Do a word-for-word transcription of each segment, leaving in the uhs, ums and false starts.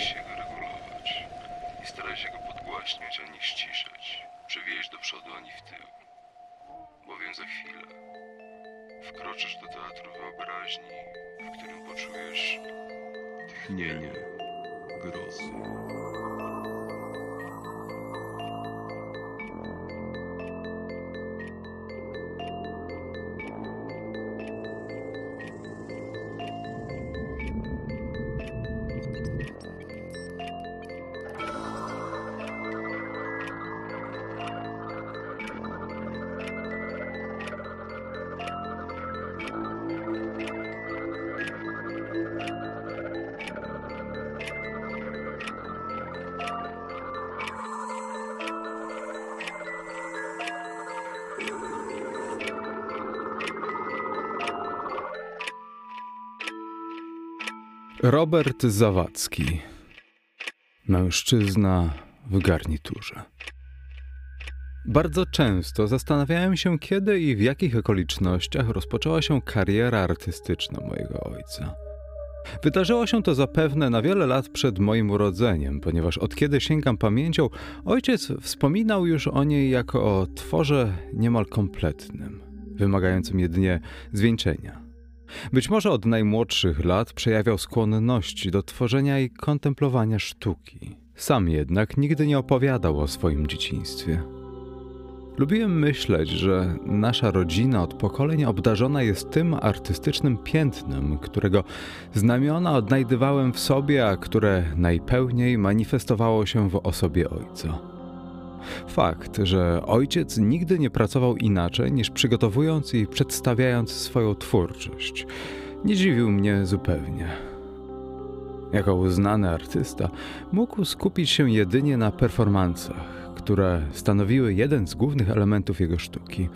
Staraj się go regulować i staraj się go podgłaśniać, a nie ściszać, przewieźć do przodu ani w tył, bowiem za chwilę wkroczysz do teatru wyobraźni, w którym poczujesz tchnienie grozy. Robert Zawadzki, mężczyzna w garniturze. Bardzo często zastanawiałem się, kiedy i w jakich okolicznościach rozpoczęła się kariera artystyczna mojego ojca. Wydarzyło się to zapewne na wiele lat przed moim urodzeniem, ponieważ od kiedy sięgam pamięcią, ojciec wspominał już o niej jako o tworze niemal kompletnym, wymagającym jedynie zwieńczenia. Być może od najmłodszych lat przejawiał skłonności do tworzenia i kontemplowania sztuki. Sam jednak nigdy nie opowiadał o swoim dzieciństwie. Lubiłem myśleć, że nasza rodzina od pokolenia obdarzona jest tym artystycznym piętnem, którego znamiona odnajdywałem w sobie, a które najpełniej manifestowało się w osobie ojca. Fakt, że ojciec nigdy nie pracował inaczej niż przygotowując i przedstawiając swoją twórczość, nie dziwił mnie zupełnie. Jako uznany artysta mógł skupić się jedynie na performansach, które stanowiły jeden z głównych elementów jego sztuki.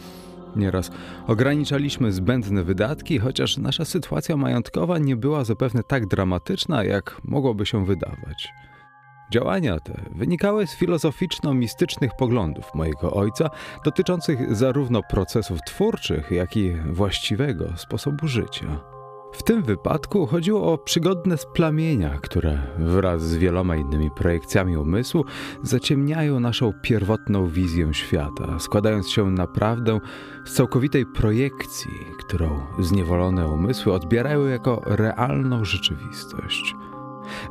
Nieraz ograniczaliśmy zbędne wydatki, chociaż nasza sytuacja majątkowa nie była zapewne tak dramatyczna, jak mogłoby się wydawać. Działania te wynikały z filozoficzno-mistycznych poglądów mojego ojca dotyczących zarówno procesów twórczych, jak i właściwego sposobu życia. W tym wypadku chodziło o przygodne splamienia, które wraz z wieloma innymi projekcjami umysłu zaciemniają naszą pierwotną wizję świata, składając się naprawdę z całkowitej projekcji, którą zniewolone umysły odbierają jako realną rzeczywistość.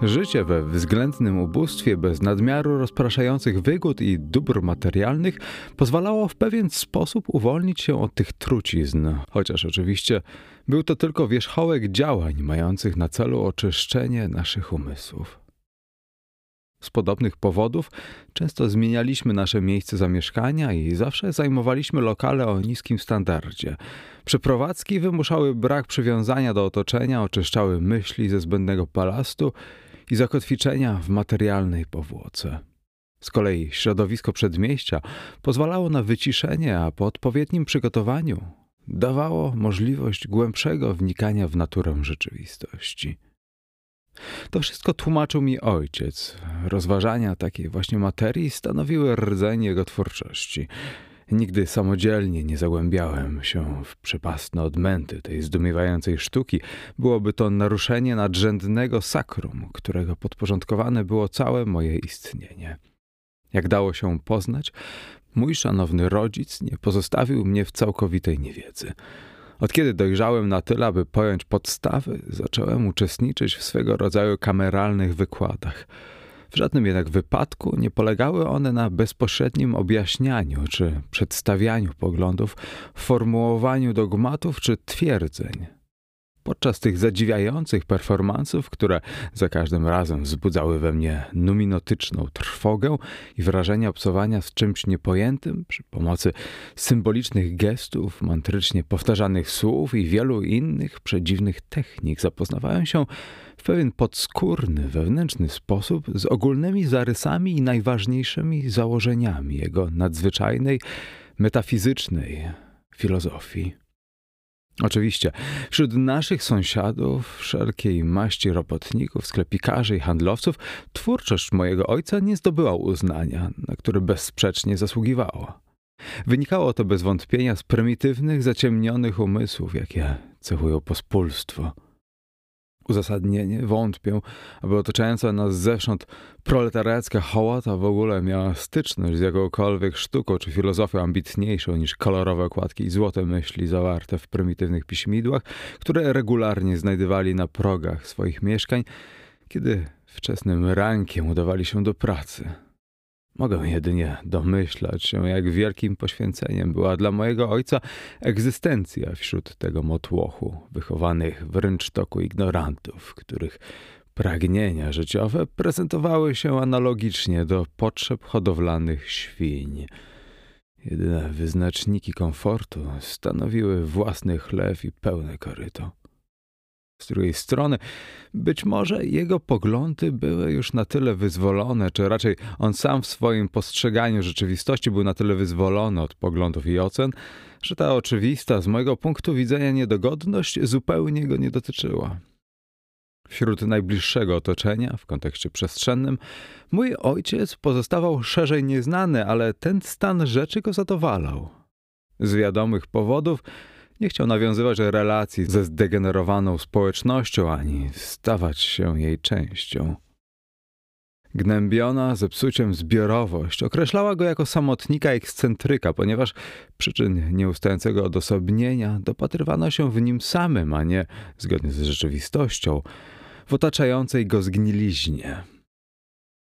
Życie we względnym ubóstwie, bez nadmiaru rozpraszających wygód i dóbr materialnych, pozwalało w pewien sposób uwolnić się od tych trucizn, chociaż oczywiście był to tylko wierzchołek działań mających na celu oczyszczenie naszych umysłów. Z podobnych powodów często zmienialiśmy nasze miejsce zamieszkania i zawsze zajmowaliśmy lokale o niskim standardzie. Przeprowadzki wymuszały brak przywiązania do otoczenia, oczyszczały myśli ze zbędnego balastu i zakotwiczenia w materialnej powłoce. Z kolei środowisko przedmieścia pozwalało na wyciszenie, a po odpowiednim przygotowaniu dawało możliwość głębszego wnikania w naturę rzeczywistości. To wszystko tłumaczył mi ojciec. Rozważania takiej właśnie materii stanowiły rdzeń jego twórczości. Nigdy samodzielnie nie zagłębiałem się w przepastne odmęty tej zdumiewającej sztuki. Byłoby to naruszenie nadrzędnego sakrum, którego podporządkowane było całe moje istnienie. Jak dało się poznać, mój szanowny rodzic nie pozostawił mnie w całkowitej niewiedzy. Od kiedy dojrzałem na tyle, aby pojąć podstawy, zacząłem uczestniczyć w swego rodzaju kameralnych wykładach. W żadnym jednak wypadku nie polegały one na bezpośrednim objaśnianiu czy przedstawianiu poglądów, formułowaniu dogmatów czy twierdzeń. Podczas tych zadziwiających performansów, które za każdym razem wzbudzały we mnie numinotyczną trwogę i wrażenie obcowania z czymś niepojętym, przy pomocy symbolicznych gestów, mantrycznie powtarzanych słów i wielu innych przedziwnych technik, zapoznawałem się w pewien podskórny, wewnętrzny sposób z ogólnymi zarysami i najważniejszymi założeniami jego nadzwyczajnej, metafizycznej filozofii. Oczywiście, wśród naszych sąsiadów, wszelkiej maści robotników, sklepikarzy i handlowców, twórczość mojego ojca nie zdobyła uznania, na które bezsprzecznie zasługiwała. Wynikało to bez wątpienia z prymitywnych, zaciemnionych umysłów, jakie cechują pospólstwo. uzasadnienie, wątpię, aby otaczająca nas zewsząd proletariacka hołata w ogóle miała styczność z jakąkolwiek sztuką czy filozofią ambitniejszą niż kolorowe okładki i złote myśli zawarte w prymitywnych piśmidłach, które regularnie znajdywali na progach swoich mieszkań, kiedy wczesnym rankiem udawali się do pracy. Mogę jedynie domyślać się, jak wielkim poświęceniem była dla mojego ojca egzystencja wśród tego motłochu, wychowanych w rynsztoku ignorantów, których pragnienia życiowe prezentowały się analogicznie do potrzeb hodowlanych świń. Jedyne wyznaczniki komfortu stanowiły własny chlew i pełne koryto. Z drugiej strony, być może jego poglądy były już na tyle wyzwolone, czy raczej on sam w swoim postrzeganiu rzeczywistości był na tyle wyzwolony od poglądów i ocen, że ta oczywista z mojego punktu widzenia niedogodność zupełnie go nie dotyczyła. Wśród najbliższego otoczenia, w kontekście przestrzennym, mój ojciec pozostawał szerzej nieznany, ale ten stan rzeczy go zadowalał. Z wiadomych powodów nie chciał nawiązywać relacji ze zdegenerowaną społecznością, ani stawać się jej częścią. Gnębiona zepsuciem zbiorowość określała go jako samotnika ekscentryka, ponieważ przyczyn nieustającego odosobnienia dopatrywano się w nim samym, a nie, zgodnie z rzeczywistością, w otaczającej go zgniliźnie.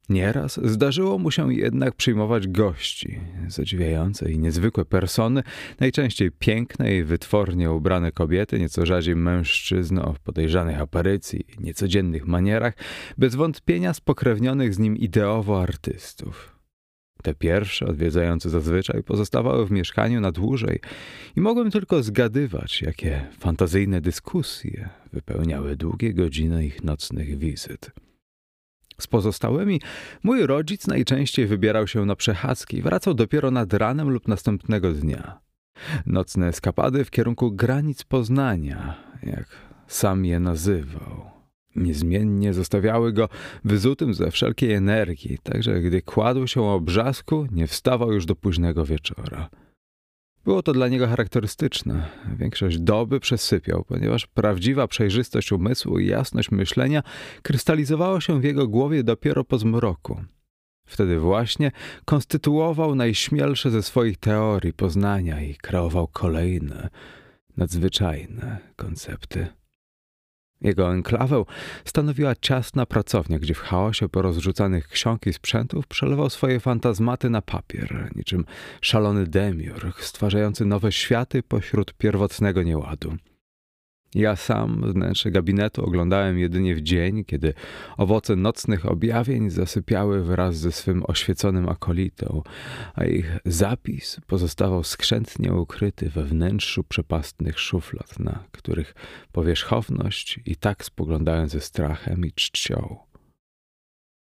Nieraz zdarzyło mu się jednak przyjmować gości, zadziwiające i niezwykłe persony, najczęściej piękne i wytwornie ubrane kobiety, nieco rzadziej mężczyzn o podejrzanych aparycji, niecodziennych manierach, bez wątpienia spokrewnionych z nim ideowo artystów. Te pierwsze, odwiedzające zazwyczaj, pozostawały w mieszkaniu na dłużej i mogłem tylko zgadywać, jakie fantazyjne dyskusje wypełniały długie godziny ich nocnych wizyt. Z pozostałymi mój rodzic najczęściej wybierał się na przechadzki i wracał dopiero nad ranem lub następnego dnia. Nocne eskapady w kierunku granic Poznania, jak sam je nazywał, niezmiennie zostawiały go wyzutym ze wszelkiej energii, także gdy kładł się o brzasku, nie wstawał już do późnego wieczora. Było to dla niego charakterystyczne. Większość doby przesypiał, ponieważ prawdziwa przejrzystość umysłu i jasność myślenia krystalizowała się w jego głowie dopiero po zmroku. Wtedy właśnie konstytuował najśmielsze ze swoich teorii poznania i kreował kolejne, nadzwyczajne koncepty. Jego enklawę stanowiła ciasna pracownia, gdzie w chaosie porozrzucanych ksiąg i sprzętów przelewał swoje fantazmaty na papier, niczym szalony demiurg stwarzający nowe światy pośród pierwotnego nieładu. Ja sam wnętrze gabinetu oglądałem jedynie w dzień, kiedy owoce nocnych objawień zasypiały wraz ze swym oświeconym akolitą, a ich zapis pozostawał skrzętnie ukryty we wnętrzu przepastnych szuflad, na których powierzchowność i tak spoglądałem ze strachem i czcią.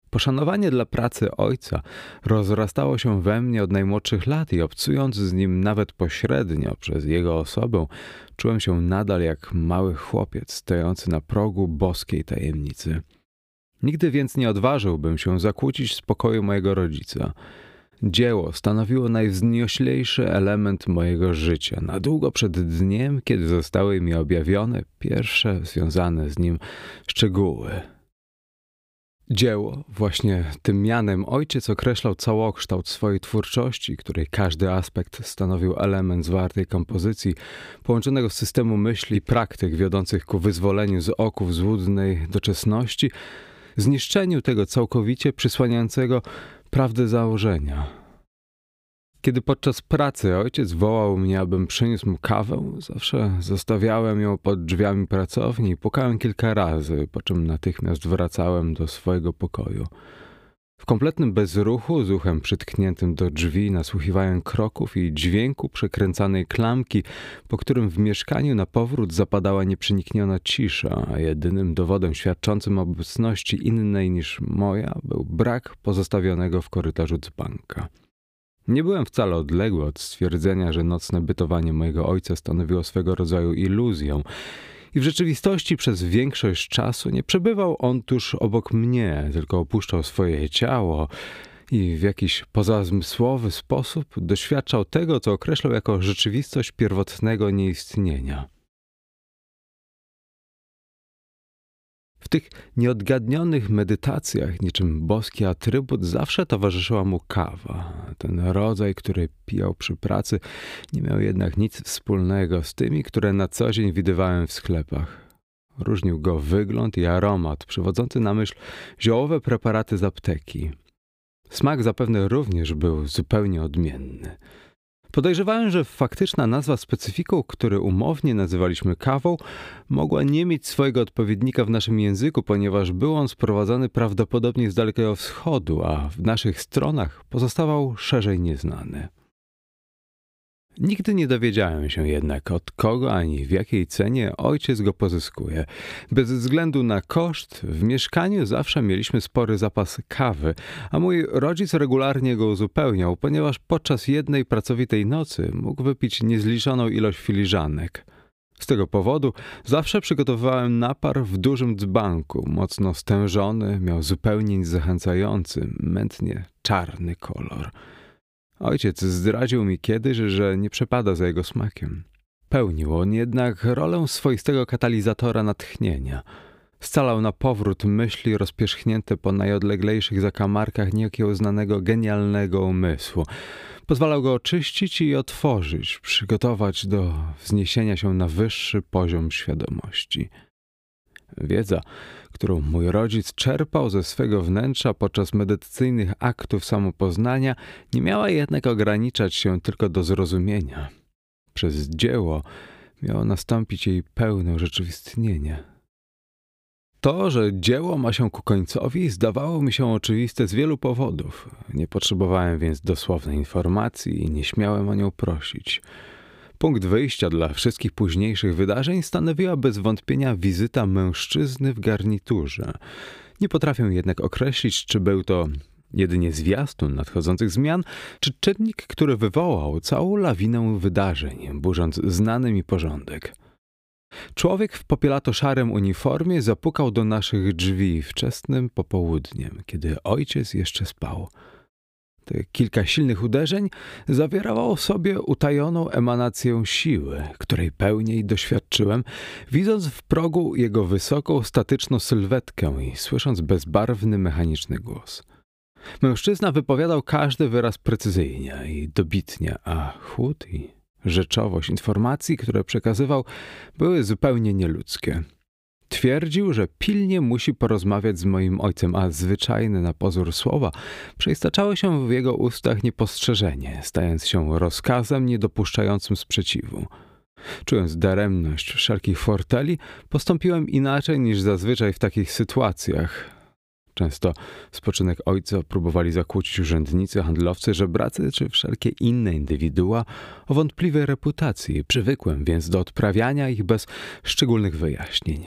Poszanowanie dla pracy ojca rozrastało się we mnie od najmłodszych lat i obcując z nim nawet pośrednio przez jego osobę, czułem się nadal jak mały chłopiec stojący na progu boskiej tajemnicy. Nigdy więc nie odważyłbym się zakłócić spokoju mojego rodzica. Dzieło stanowiło najwznioślejszy element mojego życia, na długo przed dniem, kiedy zostały mi objawione pierwsze związane z nim szczegóły. Dzieło, właśnie tym mianem ojciec określał całokształt swojej twórczości, której każdy aspekt stanowił element zwartej kompozycji, połączonego z systemu myśli i praktyk wiodących ku wyzwoleniu z oków złudnej doczesności, zniszczeniu tego całkowicie przysłaniającego prawdę założenia. Kiedy podczas pracy ojciec wołał mnie, abym przyniósł mu kawę, zawsze zostawiałem ją pod drzwiami pracowni i pukałem kilka razy, po czym natychmiast wracałem do swojego pokoju. W kompletnym bezruchu, z uchem przytkniętym do drzwi, nasłuchiwałem kroków i dźwięku przekręcanej klamki, po którym w mieszkaniu na powrót zapadała nieprzenikniona cisza, a jedynym dowodem świadczącym o obecności innej niż moja był brak pozostawionego w korytarzu dzbanka. Nie byłem wcale odległy od stwierdzenia, że nocne bytowanie mojego ojca stanowiło swego rodzaju iluzję i w rzeczywistości przez większość czasu nie przebywał on tuż obok mnie, tylko opuszczał swoje ciało i w jakiś pozazmysłowy sposób doświadczał tego, co określał jako rzeczywistość pierwotnego nieistnienia. W tych nieodgadnionych medytacjach, niczym boski atrybut, zawsze towarzyszyła mu kawa. Ten rodzaj, który pijał przy pracy, nie miał jednak nic wspólnego z tymi, które na co dzień widywałem w sklepach. Różnił go wygląd i aromat, przywodzący na myśl ziołowe preparaty z apteki. Smak zapewne również był zupełnie odmienny. Podejrzewałem, że faktyczna nazwa specyfiku, który umownie nazywaliśmy kawą, mogła nie mieć swojego odpowiednika w naszym języku, ponieważ był on sprowadzany prawdopodobnie z Dalekiego Wschodu, a w naszych stronach pozostawał szerzej nieznany. Nigdy nie dowiedziałem się jednak, od kogo ani w jakiej cenie ojciec go pozyskuje. Bez względu na koszt, w mieszkaniu zawsze mieliśmy spory zapas kawy, a mój rodzic regularnie go uzupełniał, ponieważ podczas jednej pracowitej nocy mógł wypić niezliczoną ilość filiżanek. Z tego powodu zawsze przygotowywałem napar w dużym dzbanku, mocno stężony, miał zupełnie niezachęcający, mętnie czarny kolor. Ojciec zdradził mi kiedyś, że nie przepada za jego smakiem. Pełnił on jednak rolę swoistego katalizatora natchnienia. Scalał na powrót myśli rozpierzchnięte po najodleglejszych zakamarkach nieokiełznanego genialnego umysłu. Pozwalał go oczyścić i otworzyć, przygotować do wzniesienia się na wyższy poziom świadomości. Wiedza, którą mój rodzic czerpał ze swego wnętrza podczas medytacyjnych aktów samopoznania, nie miała jednak ograniczać się tylko do zrozumienia. Przez dzieło miało nastąpić jej pełne urzeczywistnienie. To, że dzieło ma się ku końcowi, zdawało mi się oczywiste z wielu powodów. Nie potrzebowałem więc dosłownej informacji i nie śmiałem o nią prosić. Punkt wyjścia dla wszystkich późniejszych wydarzeń stanowiła bez wątpienia wizyta mężczyzny w garniturze. Nie potrafię jednak określić, czy był to jedynie zwiastun nadchodzących zmian, czy czynnik, który wywołał całą lawinę wydarzeń, burząc znany mi porządek. Człowiek w popielato-szarym uniformie zapukał do naszych drzwi wczesnym popołudniem, kiedy ojciec jeszcze spał. Te kilka silnych uderzeń zawierało w sobie utajoną emanację siły, której pełniej doświadczyłem, widząc w progu jego wysoką, statyczną sylwetkę i słysząc bezbarwny, mechaniczny głos. Mężczyzna wypowiadał każdy wyraz precyzyjnie i dobitnie, a chłód i rzeczowość informacji, które przekazywał, były zupełnie nieludzkie. Twierdził, że pilnie musi porozmawiać z moim ojcem, a zwyczajne na pozór słowa przeistaczały się w jego ustach niepostrzeżenie, stając się rozkazem niedopuszczającym sprzeciwu. Czując daremność wszelkich forteli, postąpiłem inaczej niż zazwyczaj w takich sytuacjach. Często spoczynek ojca próbowali zakłócić urzędnicy, handlowcy, żebracy czy wszelkie inne indywidua o wątpliwej reputacji. Przywykłem więc do odprawiania ich bez szczególnych wyjaśnień.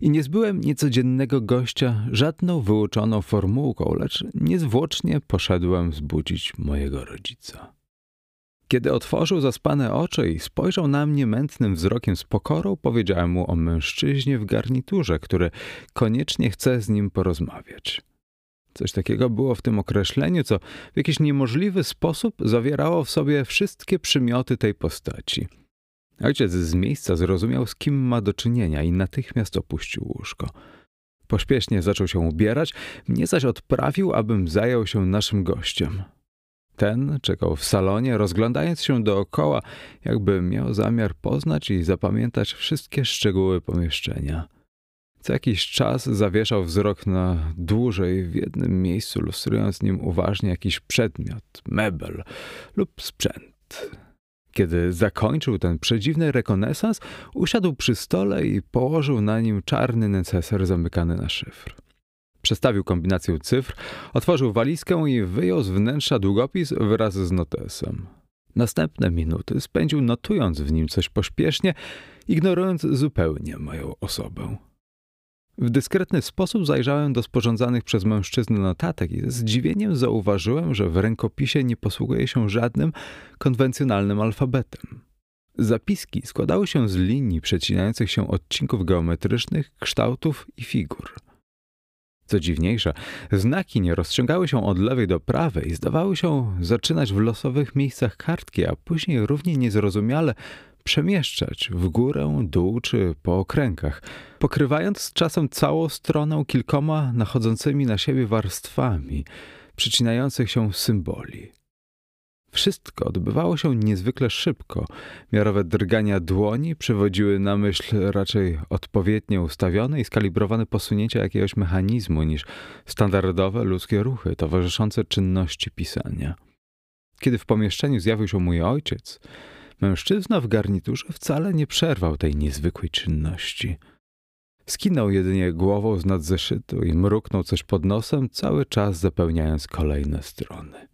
I nie zbyłem niecodziennego gościa żadną wyuczoną formułką, lecz niezwłocznie poszedłem zbudzić mojego rodzica. Kiedy otworzył zaspane oczy i spojrzał na mnie mętnym wzrokiem z pokorą, powiedziałem mu o mężczyźnie w garniturze, który koniecznie chce z nim porozmawiać. Coś takiego było w tym określeniu, co w jakiś niemożliwy sposób zawierało w sobie wszystkie przymioty tej postaci. Ojciec z miejsca zrozumiał, z kim ma do czynienia i natychmiast opuścił łóżko. Pośpiesznie zaczął się ubierać, mnie zaś odprawił, abym zajął się naszym gościem. Ten czekał w salonie, rozglądając się dookoła, jakby miał zamiar poznać i zapamiętać wszystkie szczegóły pomieszczenia. Co jakiś czas zawieszał wzrok na dłużej w jednym miejscu, lustrując nim uważnie jakiś przedmiot, mebel lub sprzęt. Kiedy zakończył ten przedziwny rekonesans, usiadł przy stole i położył na nim czarny neceser zamykany na szyfr. Przestawił kombinację cyfr, otworzył walizkę i wyjął z wnętrza długopis wraz z notesem. Następne minuty spędził notując w nim coś pośpiesznie, ignorując zupełnie moją osobę. W dyskretny sposób zajrzałem do sporządzanych przez mężczyznę notatek i ze zdziwieniem zauważyłem, że w rękopisie nie posługuje się żadnym konwencjonalnym alfabetem. Zapiski składały się z linii przecinających się odcinków geometrycznych, kształtów i figur. Co dziwniejsze, znaki nie rozciągały się od lewej do prawej i zdawały się zaczynać w losowych miejscach kartki, a później równie niezrozumiale przemieszczać w górę, dół czy po okręgach, pokrywając z czasem całą stronę kilkoma nachodzącymi na siebie warstwami przycinających się symboli. Wszystko odbywało się niezwykle szybko. Miarowe drgania dłoni przywodziły na myśl raczej odpowiednio ustawione i skalibrowane posunięcia jakiegoś mechanizmu niż standardowe ludzkie ruchy towarzyszące czynności pisania. Kiedy w pomieszczeniu zjawił się mój ojciec, mężczyzna w garniturze wcale nie przerwał tej niezwykłej czynności. Skinął jedynie głową z nad zeszytu i mruknął coś pod nosem, cały czas zapełniając kolejne strony.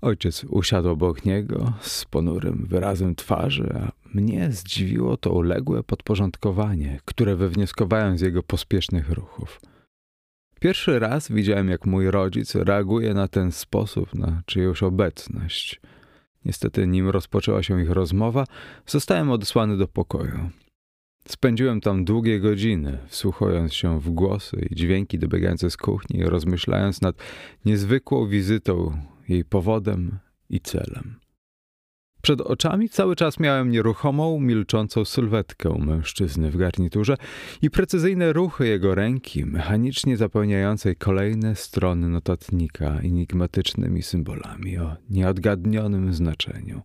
Ojciec usiadł obok niego z ponurym wyrazem twarzy, a mnie zdziwiło to uległe podporządkowanie, które wywnioskowałem z jego pospiesznych ruchów. Pierwszy raz widziałem, jak mój rodzic reaguje na ten sposób na czyjąś obecność. Niestety, nim rozpoczęła się ich rozmowa, zostałem odesłany do pokoju. Spędziłem tam długie godziny, wsłuchując się w głosy i dźwięki dobiegające z kuchni i rozmyślając nad niezwykłą wizytą, jej powodem i celem. Przed oczami cały czas miałem nieruchomą, milczącą sylwetkę mężczyzny w garniturze i precyzyjne ruchy jego ręki, mechanicznie zapełniającej kolejne strony notatnika enigmatycznymi symbolami o nieodgadnionym znaczeniu.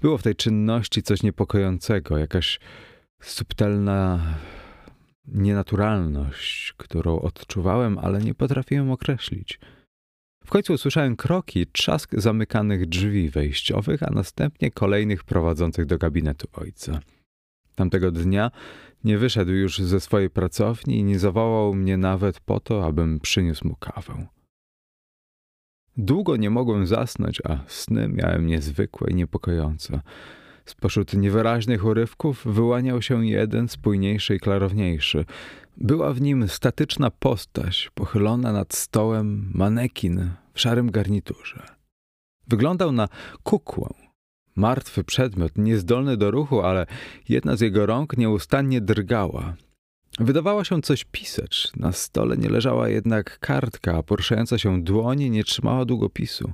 Było w tej czynności coś niepokojącego, jakaś subtelna nienaturalność, którą odczuwałem, ale nie potrafiłem określić. W końcu usłyszałem kroki, trzask zamykanych drzwi wejściowych, a następnie kolejnych prowadzących do gabinetu ojca. Tamtego dnia nie wyszedł już ze swojej pracowni i nie zawołał mnie nawet po to, abym przyniósł mu kawę. Długo nie mogłem zasnąć, a sny miałem niezwykłe i niepokojące. Spośród niewyraźnych urywków wyłaniał się jeden spójniejszy i klarowniejszy. Była w nim statyczna postać, pochylona nad stołem manekin w szarym garniturze. Wyglądał na kukłę. Martwy przedmiot, niezdolny do ruchu, ale jedna z jego rąk nieustannie drgała. Wydawało się coś pisać. Na stole nie leżała jednak kartka, a poruszająca się dłoń nie trzymała długopisu.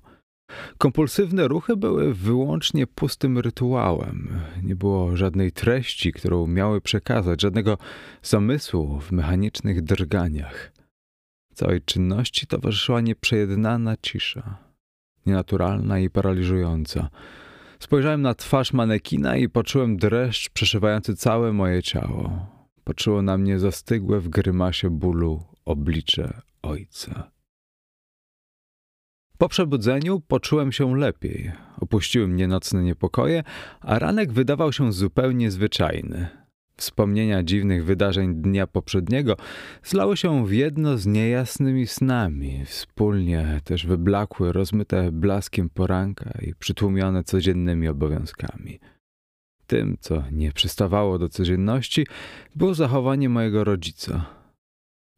Kompulsywne ruchy były wyłącznie pustym rytuałem. Nie było żadnej treści, którą miały przekazać, żadnego zamysłu w mechanicznych drganiach. Całej czynności towarzyszyła nieprzejednana cisza, nienaturalna i paraliżująca. Spojrzałem na twarz manekina i poczułem dreszcz przeszywający całe moje ciało. Poczuło na mnie zastygłe w grymasie bólu oblicze ojca. Po przebudzeniu poczułem się lepiej, opuściły mnie nocne niepokoje, a ranek wydawał się zupełnie zwyczajny. Wspomnienia dziwnych wydarzeń dnia poprzedniego zlały się w jedno z niejasnymi snami, wspólnie też wyblakły, rozmyte blaskiem poranka i przytłumione codziennymi obowiązkami. Tym, co nie przystawało do codzienności, było zachowanie mojego rodzica.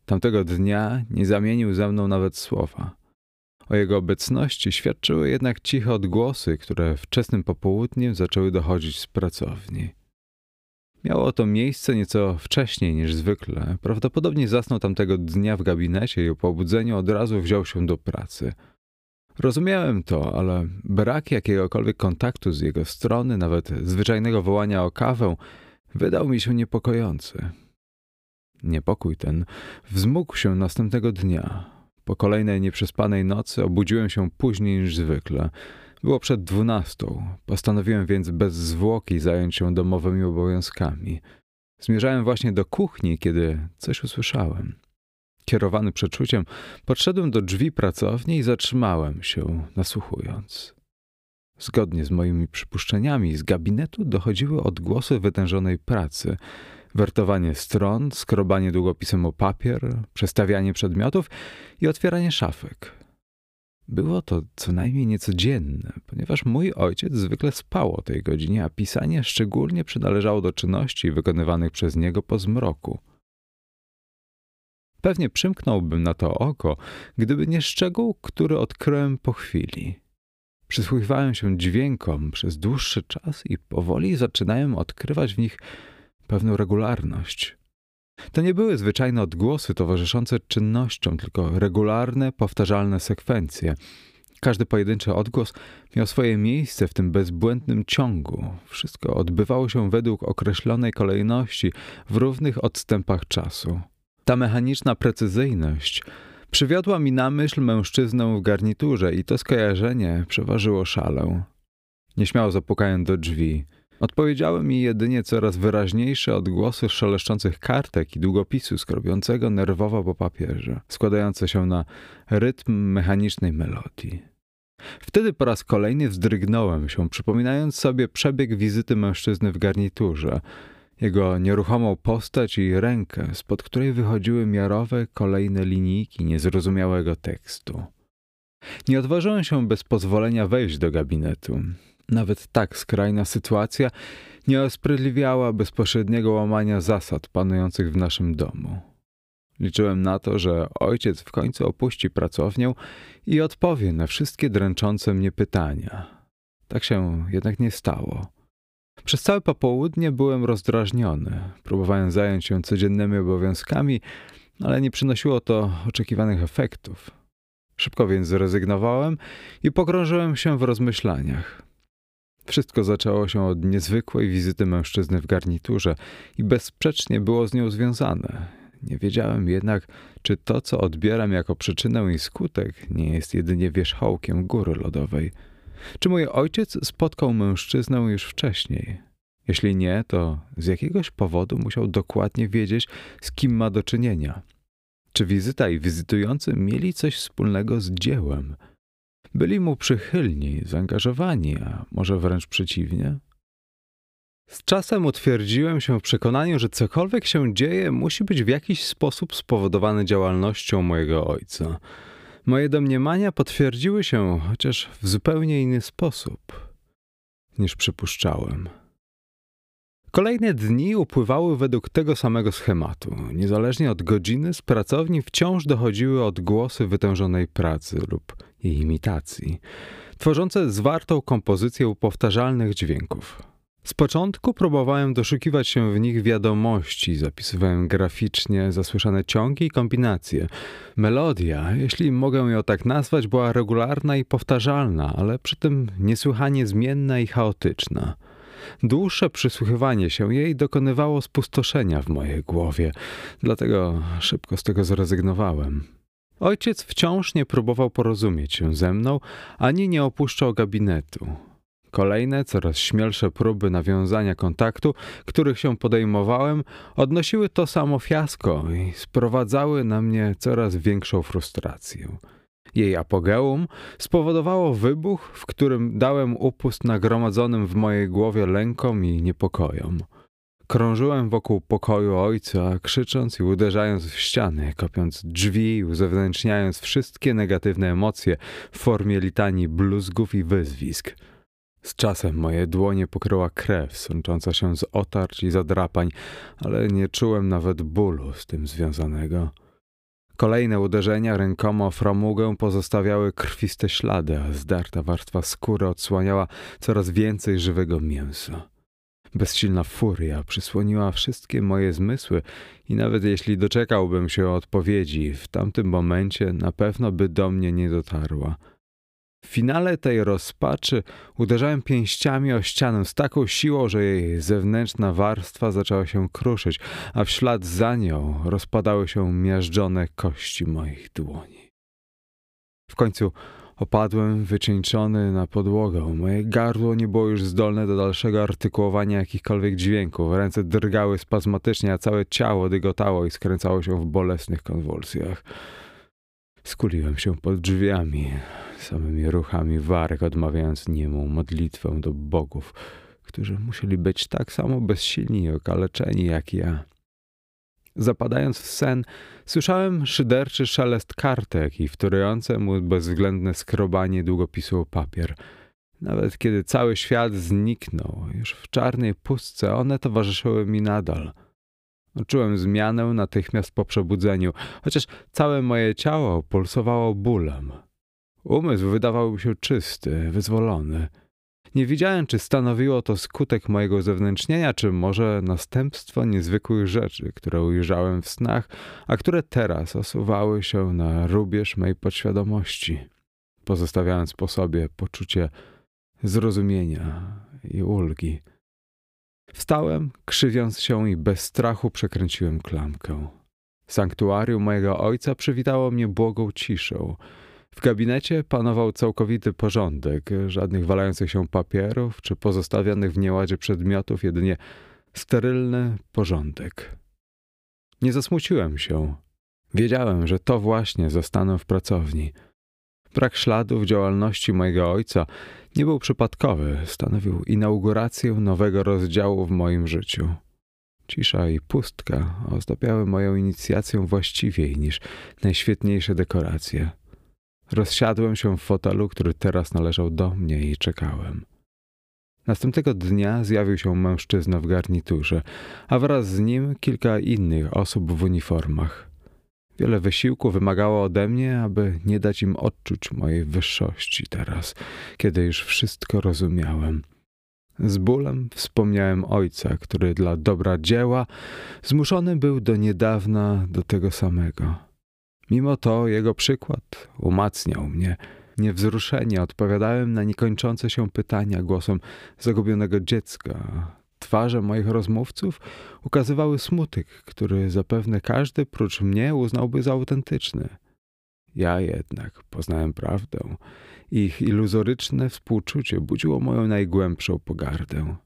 Tamtego dnia nie zamienił ze mną nawet słowa. O jego obecności świadczyły jednak ciche odgłosy, które wczesnym popołudniem zaczęły dochodzić z pracowni. Miało to miejsce nieco wcześniej niż zwykle. Prawdopodobnie zasnął tamtego dnia w gabinecie i po obudzeniu od razu wziął się do pracy. Rozumiałem to, ale brak jakiegokolwiek kontaktu z jego strony, nawet zwyczajnego wołania o kawę, wydał mi się niepokojący. Niepokój ten wzmógł się następnego dnia. Po kolejnej nieprzespanej nocy obudziłem się później niż zwykle. Było przed dwunastą. Postanowiłem więc bez zwłoki zająć się domowymi obowiązkami. Zmierzałem właśnie do kuchni, kiedy coś usłyszałem. Kierowany przeczuciem, podszedłem do drzwi pracowni i zatrzymałem się, nasłuchując. Zgodnie z moimi przypuszczeniami, z gabinetu dochodziły odgłosy wytężonej pracy. Wertowanie stron, skrobanie długopisem o papier, przestawianie przedmiotów i otwieranie szafek. Było to co najmniej niecodzienne, ponieważ mój ojciec zwykle spał o tej godzinie, a pisanie szczególnie przynależało do czynności wykonywanych przez niego po zmroku. Pewnie przymknąłbym na to oko, gdyby nie szczegół, który odkryłem po chwili. Przysłuchiwałem się dźwiękom przez dłuższy czas i powoli zaczynałem odkrywać w nich pewną regularność. To nie były zwyczajne odgłosy towarzyszące czynnościom, tylko regularne, powtarzalne sekwencje. Każdy pojedynczy odgłos miał swoje miejsce w tym bezbłędnym ciągu. Wszystko odbywało się według określonej kolejności, w równych odstępach czasu. Ta mechaniczna precyzyjność przywiodła mi na myśl mężczyznę w garniturze i to skojarzenie przeważyło szalę. Nieśmiało zapukałem do drzwi. Odpowiedziały mi jedynie coraz wyraźniejsze odgłosy szeleszczących kartek i długopisu skrobiącego nerwowo po papierze, składające się na rytm mechanicznej melodii. Wtedy po raz kolejny wzdrygnąłem się, przypominając sobie przebieg wizyty mężczyzny w garniturze, jego nieruchomą postać i rękę, spod której wychodziły miarowe kolejne linijki niezrozumiałego tekstu. Nie odważyłem się bez pozwolenia wejść do gabinetu. Nawet tak skrajna sytuacja nie usprawiedliwiała bezpośredniego łamania zasad panujących w naszym domu. Liczyłem na to, że ojciec w końcu opuści pracownię i odpowie na wszystkie dręczące mnie pytania. Tak się jednak nie stało. Przez całe popołudnie byłem rozdrażniony. Próbowałem zająć się codziennymi obowiązkami, ale nie przynosiło to oczekiwanych efektów. Szybko więc zrezygnowałem i pogrążyłem się w rozmyślaniach. Wszystko zaczęło się od niezwykłej wizyty mężczyzny w garniturze i bezsprzecznie było z nią związane. Nie wiedziałem jednak, czy to, co odbieram jako przyczynę i skutek, nie jest jedynie wierzchołkiem góry lodowej. Czy mój ojciec spotkał mężczyznę już wcześniej? Jeśli nie, to z jakiegoś powodu musiał dokładnie wiedzieć, z kim ma do czynienia. Czy wizyta i wizytujący mieli coś wspólnego z dziełem? Byli mu przychylni, zaangażowani, a może wręcz przeciwnie? Z czasem utwierdziłem się w przekonaniu, że cokolwiek się dzieje, musi być w jakiś sposób spowodowane działalnością mojego ojca. Moje domniemania potwierdziły się, chociaż w zupełnie inny sposób, niż przypuszczałem. Kolejne dni upływały według tego samego schematu. Niezależnie od godziny z pracowni wciąż dochodziły odgłosy wytężonej pracy lub jej imitacji, tworzące zwartą kompozycję powtarzalnych dźwięków. Z początku próbowałem doszukiwać się w nich wiadomości, zapisywałem graficznie zasłyszane ciągi i kombinacje. Melodia, jeśli mogę ją tak nazwać, była regularna i powtarzalna, ale przy tym niesłychanie zmienna i chaotyczna. Dłuższe przysłuchiwanie się jej dokonywało spustoszenia w mojej głowie, dlatego szybko z tego zrezygnowałem. Ojciec wciąż nie próbował porozumieć się ze mną, ani nie opuszczał gabinetu. Kolejne, coraz śmielsze próby nawiązania kontaktu, których się podejmowałem, odnosiły to samo fiasko i sprowadzały na mnie coraz większą frustrację. Jej apogeum spowodowało wybuch, w którym dałem upust nagromadzonym w mojej głowie lękom i niepokojom. Krążyłem wokół pokoju ojca, krzycząc i uderzając w ściany, kopiąc drzwi i uzewnętrzniając wszystkie negatywne emocje w formie litanii bluzgów i wyzwisk. Z czasem moje dłonie pokryła krew sącząca się z otarć i zadrapań, ale nie czułem nawet bólu z tym związanego. Kolejne uderzenia rękoma o framugę pozostawiały krwiste ślady, a zdarta warstwa skóry odsłaniała coraz więcej żywego mięsa. Bezsilna furia przysłoniła wszystkie moje zmysły i nawet jeśli doczekałbym się odpowiedzi, w tamtym momencie na pewno by do mnie nie dotarła. W finale tej rozpaczy uderzałem pięściami o ścianę z taką siłą, że jej zewnętrzna warstwa zaczęła się kruszyć, a w ślad za nią rozpadały się miażdżone kości moich dłoni. W końcu opadłem wycieńczony na podłogę. Moje gardło nie było już zdolne do dalszego artykułowania jakichkolwiek dźwięków. Ręce drgały spazmatycznie, a całe ciało dygotało i skręcało się w bolesnych konwulsjach. Skuliłem się pod drzwiami, samymi ruchami warg odmawiając niemu modlitwę do bogów, którzy musieli być tak samo bezsilni i okaleczeni jak ja. Zapadając w sen, słyszałem szyderczy szelest kartek i wtórujące mu bezwzględne skrobanie długopisu o papier. Nawet kiedy cały świat zniknął, już w czarnej pustce one towarzyszyły mi nadal. Czułem zmianę natychmiast po przebudzeniu, chociaż całe moje ciało pulsowało bólem. Umysł wydawał mi się czysty, wyzwolony. Nie wiedziałem, czy stanowiło to skutek mojego zewnętrznienia, czy może następstwo niezwykłych rzeczy, które ujrzałem w snach, a które teraz osuwały się na rubież mojej podświadomości, pozostawiając po sobie poczucie zrozumienia i ulgi. Wstałem, krzywiąc się i bez strachu przekręciłem klamkę. Sanktuarium mojego ojca przywitało mnie błogą ciszą. W gabinecie panował całkowity porządek, żadnych walających się papierów czy pozostawionych w nieładzie przedmiotów, jedynie sterylny porządek. Nie zasmuciłem się. Wiedziałem, że to właśnie zostanę w pracowni. Brak śladów działalności mojego ojca nie był przypadkowy, stanowił inaugurację nowego rozdziału w moim życiu. Cisza i pustka ozdabiały moją inicjację właściwiej niż najświetniejsze dekoracje. Rozsiadłem się w fotelu, który teraz należał do mnie i czekałem. Następnego dnia zjawił się mężczyzna w garniturze, a wraz z nim kilka innych osób w uniformach. Wiele wysiłku wymagało ode mnie, aby nie dać im odczuć mojej wyższości teraz, kiedy już wszystko rozumiałem. Z bólem wspomniałem ojca, który dla dobra dzieła zmuszony był do niedawna do tego samego. Mimo to jego przykład umacniał mnie. Niewzruszenie odpowiadałem na niekończące się pytania głosem zagubionego dziecka. Twarze moich rozmówców ukazywały smutek, który zapewne każdy prócz mnie uznałby za autentyczny. Ja jednak poznałem prawdę. Ich iluzoryczne współczucie budziło moją najgłębszą pogardę.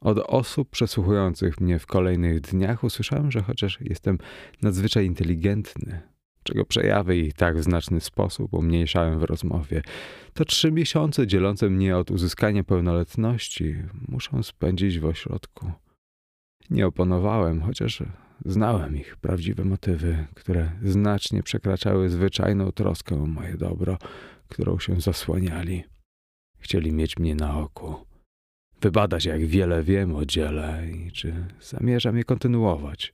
Od osób przesłuchujących mnie w kolejnych dniach usłyszałem, że chociaż jestem nadzwyczaj inteligentny, czego przejawy i tak w znaczny sposób umniejszałem w rozmowie, to trzy miesiące dzielące mnie od uzyskania pełnoletności muszą spędzić w ośrodku. Nie oponowałem, chociaż znałem ich prawdziwe motywy, które znacznie przekraczały zwyczajną troskę o moje dobro, którą się zasłaniali. Chcieli mieć mnie na oku, wybadać jak wiele wiem o dziele i czy zamierzam je kontynuować.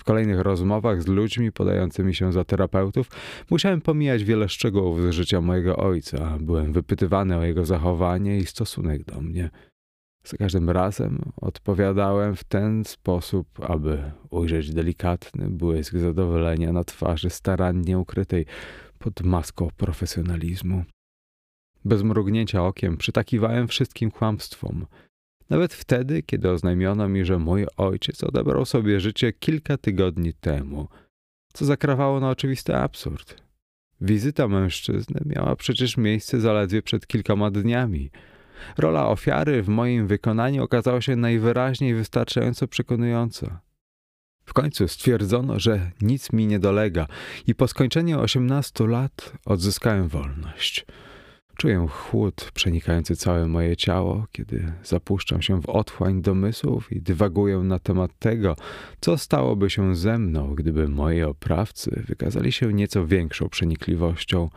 W kolejnych rozmowach z ludźmi podającymi się za terapeutów musiałem pomijać wiele szczegółów z życia mojego ojca. Byłem wypytywany o jego zachowanie i stosunek do mnie. Za każdym razem odpowiadałem w ten sposób, aby ujrzeć delikatny błysk zadowolenia na twarzy starannie ukrytej pod maską profesjonalizmu. Bez mrugnięcia okiem przytakiwałem wszystkim kłamstwom. Nawet wtedy, kiedy oznajmiono mi, że mój ojciec odebrał sobie życie kilka tygodni temu, co zakrawało na oczywisty absurd. Wizyta mężczyzny miała przecież miejsce zaledwie przed kilkoma dniami. Rola ofiary w moim wykonaniu okazała się najwyraźniej wystarczająco przekonująca. W końcu stwierdzono, że nic mi nie dolega i po skończeniu osiemnastu lat odzyskałem wolność. Czuję chłód przenikający całe moje ciało, kiedy zapuszczam się w otchłań domysłów i dywaguję na temat tego, co stałoby się ze mną, gdyby moi oprawcy wykazali się nieco większą przenikliwością.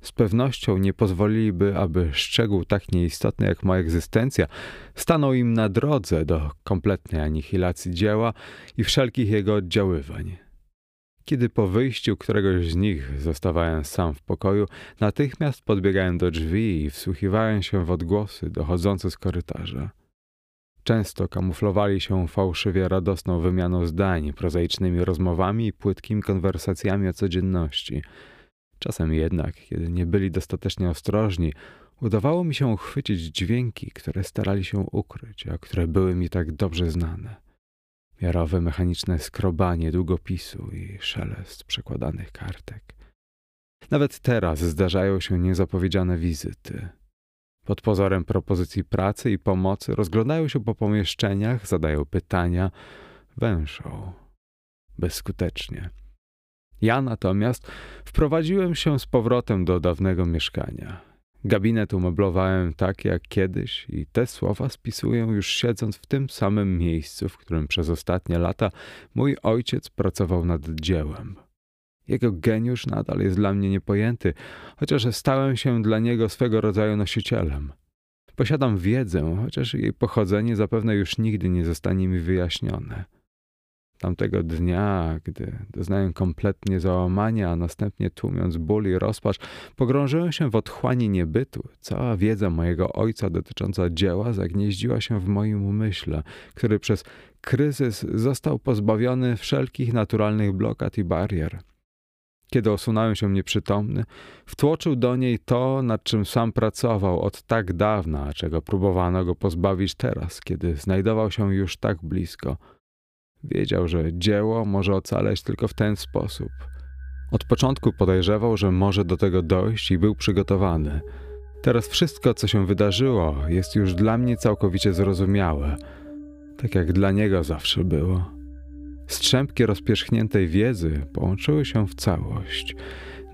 Z pewnością nie pozwoliliby, aby szczegół tak nieistotny jak moja egzystencja stanął im na drodze do kompletnej anihilacji dzieła i wszelkich jego oddziaływań. Kiedy po wyjściu któregoś z nich zostawałem sam w pokoju, natychmiast podbiegałem do drzwi i wsłuchiwałem się w odgłosy dochodzące z korytarza. Często kamuflowali się fałszywie radosną wymianą zdań, prozaicznymi rozmowami i płytkimi konwersacjami o codzienności. Czasem jednak, kiedy nie byli dostatecznie ostrożni, udawało mi się uchwycić dźwięki, które starali się ukryć, a które były mi tak dobrze znane. Miarowe mechaniczne skrobanie długopisu i szelest przekładanych kartek. Nawet teraz zdarzają się niezapowiedziane wizyty. Pod pozorem propozycji pracy i pomocy rozglądają się po pomieszczeniach, zadają pytania, węszą. Bezskutecznie. Ja natomiast wprowadziłem się z powrotem do dawnego mieszkania. Gabinet umeblowałem tak jak kiedyś i te słowa spisuję już siedząc w tym samym miejscu, w którym przez ostatnie lata mój ojciec pracował nad dziełem. Jego geniusz nadal jest dla mnie niepojęty, chociaż stałem się dla niego swego rodzaju nosicielem. Posiadam wiedzę, chociaż jej pochodzenie zapewne już nigdy nie zostanie mi wyjaśnione. Tamtego dnia, gdy doznałem kompletnie załamania, a następnie tłumiąc ból i rozpacz, pogrążyłem się w otchłani niebytu. Cała wiedza mojego ojca dotycząca dzieła zagnieździła się w moim umyśle, który przez kryzys został pozbawiony wszelkich naturalnych blokad i barier. Kiedy osunąłem się nieprzytomny, wtłoczył do niej to, nad czym sam pracował od tak dawna, czego próbowano go pozbawić teraz, kiedy znajdował się już tak blisko. Wiedział, że dzieło może ocaleć tylko w ten sposób. Od początku podejrzewał, że może do tego dojść i był przygotowany. Teraz wszystko, co się wydarzyło, jest już dla mnie całkowicie zrozumiałe, tak jak dla niego zawsze było. Strzępki rozpierzchniętej wiedzy połączyły się w całość.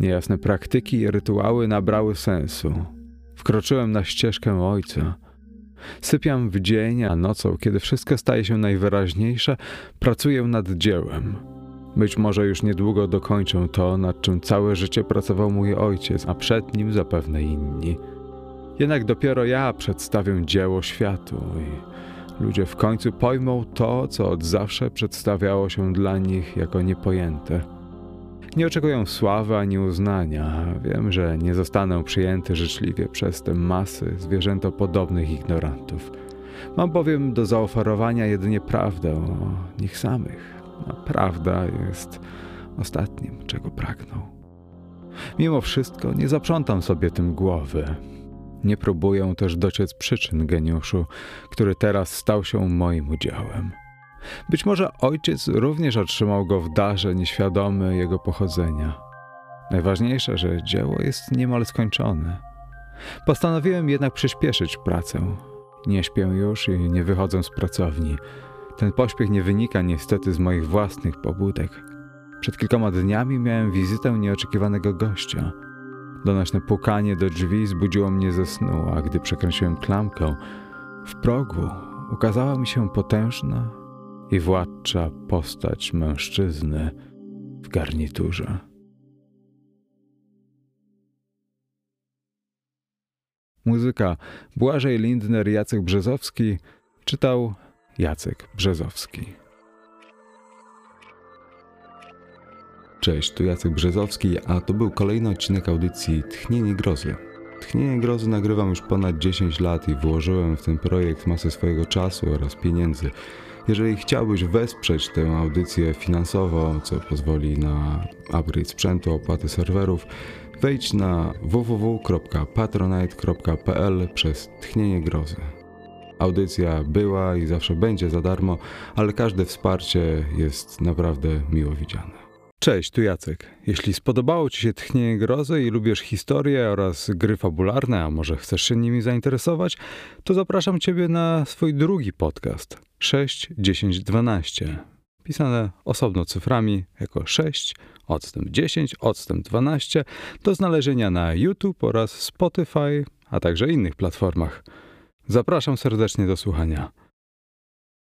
Niejasne praktyki i rytuały nabrały sensu. Wkroczyłem na ścieżkę ojca. Sypiam w dzień, a nocą, kiedy wszystko staje się najwyraźniejsze, pracuję nad dziełem. Być może już niedługo dokończę to, nad czym całe życie pracował mój ojciec, a przed nim zapewne inni. Jednak dopiero ja przedstawię dzieło światu i ludzie w końcu pojmą to, co od zawsze przedstawiało się dla nich jako niepojęte. Nie oczekuję sławy ani uznania. Wiem, że nie zostanę przyjęty życzliwie przez te masy zwierzętopodobnych ignorantów. Mam bowiem do zaoferowania jedynie prawdę o nich samych. A prawda jest ostatnim, czego pragną. Mimo wszystko nie zaprzątam sobie tym głowy. Nie próbuję też dociec przyczyn geniuszu, który teraz stał się moim udziałem. Być może ojciec również otrzymał go w darze nieświadomy jego pochodzenia. Najważniejsze, że dzieło jest niemal skończone. Postanowiłem jednak przyspieszyć pracę. Nie śpię już i nie wychodzę z pracowni. Ten pośpiech nie wynika niestety z moich własnych pobudek. Przed kilkoma dniami miałem wizytę nieoczekiwanego gościa. Donośne pukanie do drzwi zbudziło mnie ze snu, a gdy przekręciłem klamkę, w progu ukazała mi się potężna i władcza postać mężczyzny w garniturze. Muzyka Błażej Lindner, Jacek Brzezowski, czytał Jacek Brzezowski. Cześć, tu Jacek Brzezowski, a to był kolejny odcinek audycji Tchnienie Grozy. Tchnienie Grozy nagrywam już ponad dziesięć lat i włożyłem w ten projekt masę swojego czasu oraz pieniędzy. Jeżeli chciałbyś wesprzeć tę audycję finansowo, co pozwoli na upgrade sprzętu, opłaty serwerów, wejdź na w w w kropka patronite kropka p l przez Tchnienie Grozy. Audycja była i zawsze będzie za darmo, ale każde wsparcie jest naprawdę miło widziane. Cześć, tu Jacek. Jeśli spodobało Ci się Tchnienie Grozy i lubisz historie oraz gry fabularne, a może chcesz się nimi zainteresować, to zapraszam Ciebie na swój drugi podcast sześć dziesięć dwanaście, pisane osobno cyframi jako sześć, odstęp dziesięć, odstęp dwanaście, do znalezienia na YouTube oraz Spotify, a także innych platformach. Zapraszam serdecznie do słuchania.